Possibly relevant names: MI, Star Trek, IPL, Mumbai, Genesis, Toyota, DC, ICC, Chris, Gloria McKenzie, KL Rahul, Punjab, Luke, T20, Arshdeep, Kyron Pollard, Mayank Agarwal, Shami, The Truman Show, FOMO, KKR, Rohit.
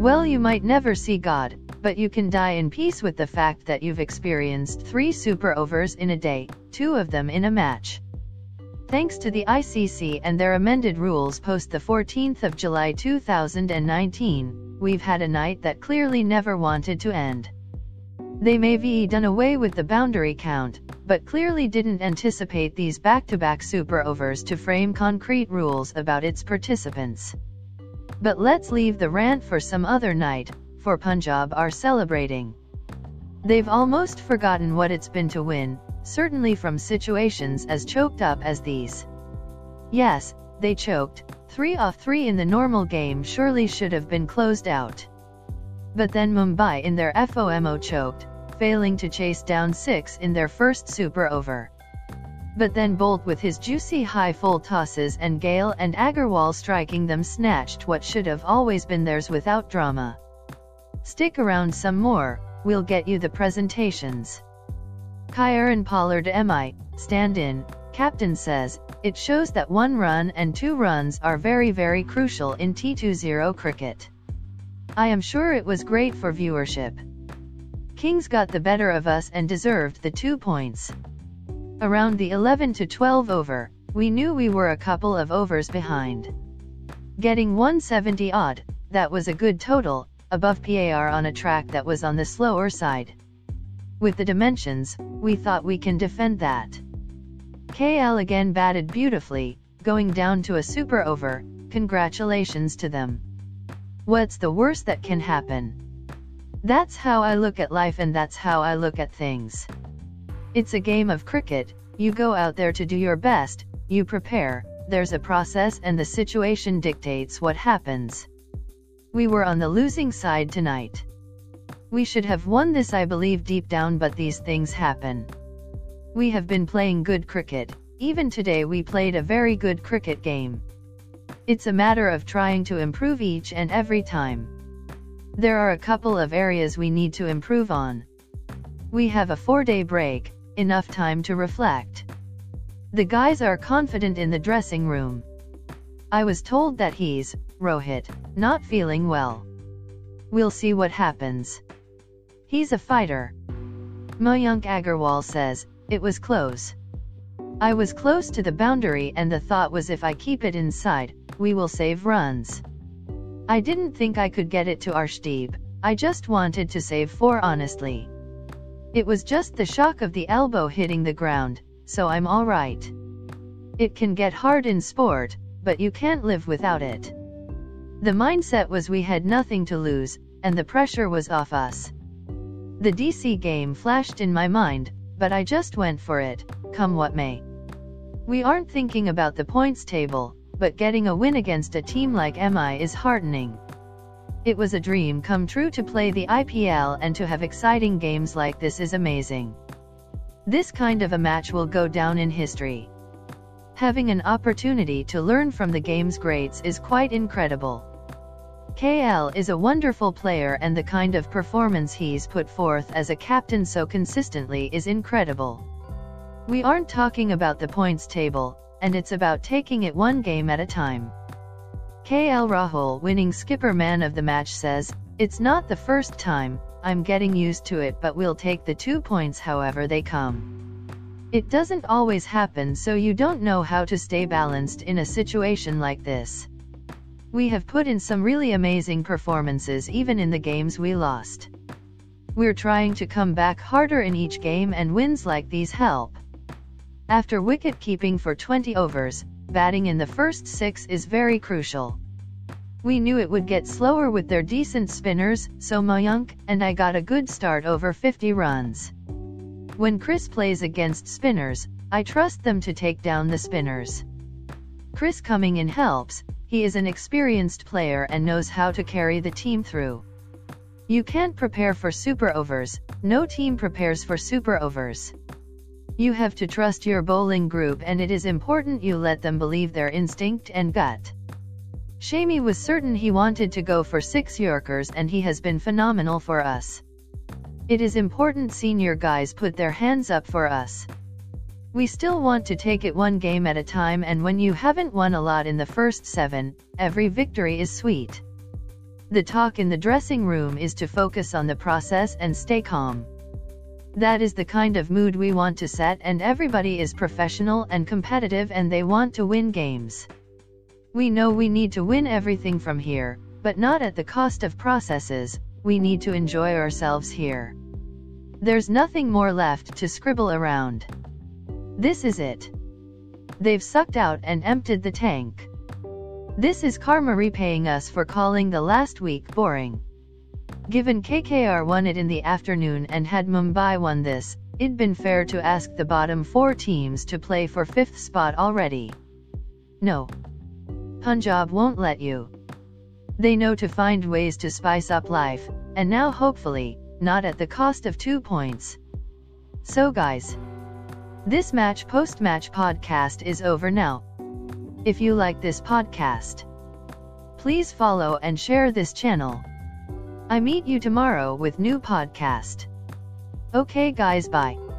Well, you might never see God, but you can die in peace with the fact that you've experienced 3 super overs in a day, 2 of them in a match. Thanks to the ICC and their amended rules post the 14th of July 2019, we've had a night that clearly never wanted to end. They may have done away with the boundary count, but clearly didn't anticipate these back-to-back super overs to frame concrete rules about its participants. But let's leave the rant for some other night, for Punjab are celebrating. They've almost forgotten what it's been to win, certainly from situations as choked up as these. Yes, they choked, 3 off 3 in the normal game surely should have been closed out. But then Mumbai in their FOMO choked, failing to chase down 6 in their first super over. But then Bolt with his juicy high full tosses and Gale and Agarwal striking them snatched what should have always been theirs without drama. Stick around some more, we'll get you the presentations. Kyron Pollard MI, stand-in, captain says, it shows that 1 run and 2 runs are very, very crucial in T20 cricket. I am sure it was great for viewership. Kings got the better of us and deserved the 2 points. Around the 11 to 12 over, we knew we were a couple of overs behind. Getting 170 odd, that was a good total, above PAR on a track that was on the slower side. With the dimensions, we thought we can defend that. KL again batted beautifully, going down to a super over, congratulations to them. What's the worst that can happen? That's how I look at life and that's how I look at things. It's a game of cricket, you go out there to do your best, you prepare, there's a process and the situation dictates what happens. We were on the losing side tonight. We should have won this, I believe deep down, but these things happen. We have been playing good cricket, even today we played a very good cricket game. It's a matter of trying to improve each and every time. There are a couple of areas we need to improve on. We have a 4-day break, enough time to reflect. The guys are confident in the dressing room. I was told that he's, Rohit, not feeling well. We'll see what happens. He's a fighter. Mayank Agarwal says, it was close. I was close to the boundary and the thought was if I keep it inside, we will save runs. I didn't think I could get it to Arshdeep, I just wanted to save 4 honestly. It was just the shock of the elbow hitting the ground, so I'm alright. It can get hard in sport, but you can't live without it. The mindset was we had nothing to lose, and the pressure was off us. The DC game flashed in my mind, but I just went for it, come what may. We aren't thinking about the points table, but getting a win against a team like MI is heartening. It was a dream come true to play the IPL and to have exciting games like this is amazing. This kind of a match will go down in history. Having an opportunity to learn from the game's greats is quite incredible. KL is a wonderful player and the kind of performance he's put forth as a captain so consistently is incredible. We aren't talking about the points table, and it's about taking it 1 game at a time. KL Rahul, winning skipper man of the match, says, it's not the first time, I'm getting used to it, but we'll take the 2 points however they come. It doesn't always happen, so you don't know how to stay balanced in a situation like this. We have put in some really amazing performances even in the games we lost. We're trying to come back harder in each game and wins like these help. After wicket keeping for 20 overs, batting in the first 6 is very crucial. We knew it would get slower with their decent spinners, so Mayank and I got a good start over 50 runs. When Chris plays against spinners, I trust them to take down the spinners. Chris coming in helps. He is an experienced player and knows how to carry the team through. You can't prepare for super overs, no team prepares for super overs. You have to trust your bowling group and it is important you let them believe their instinct and gut. Shami was certain he wanted to go for 6 yorkers and he has been phenomenal for us. It is important senior guys put their hands up for us. We still want to take it 1 game at a time and when you haven't won a lot in the first 7, every victory is sweet. The talk in the dressing room is to focus on the process and stay calm. That is the kind of mood we want to set, and everybody is professional and competitive and they want to win games. We know we need to win everything from here, but not at the cost of processes. We need to enjoy ourselves here. There's nothing more left to scribble around. This is it. They've sucked out and emptied the tank. This is karma repaying us for calling the last week boring. Given KKR won it in the afternoon and had Mumbai won this, it'd been fair to ask the bottom four teams to play for fifth spot already. No. Punjab won't let you. They know to find ways to spice up life, and now hopefully, not at the cost of 2 points. So guys, this match post-match podcast is over now. If you like this podcast, please follow and share this channel. I meet you tomorrow with new podcast. Okay guys, bye.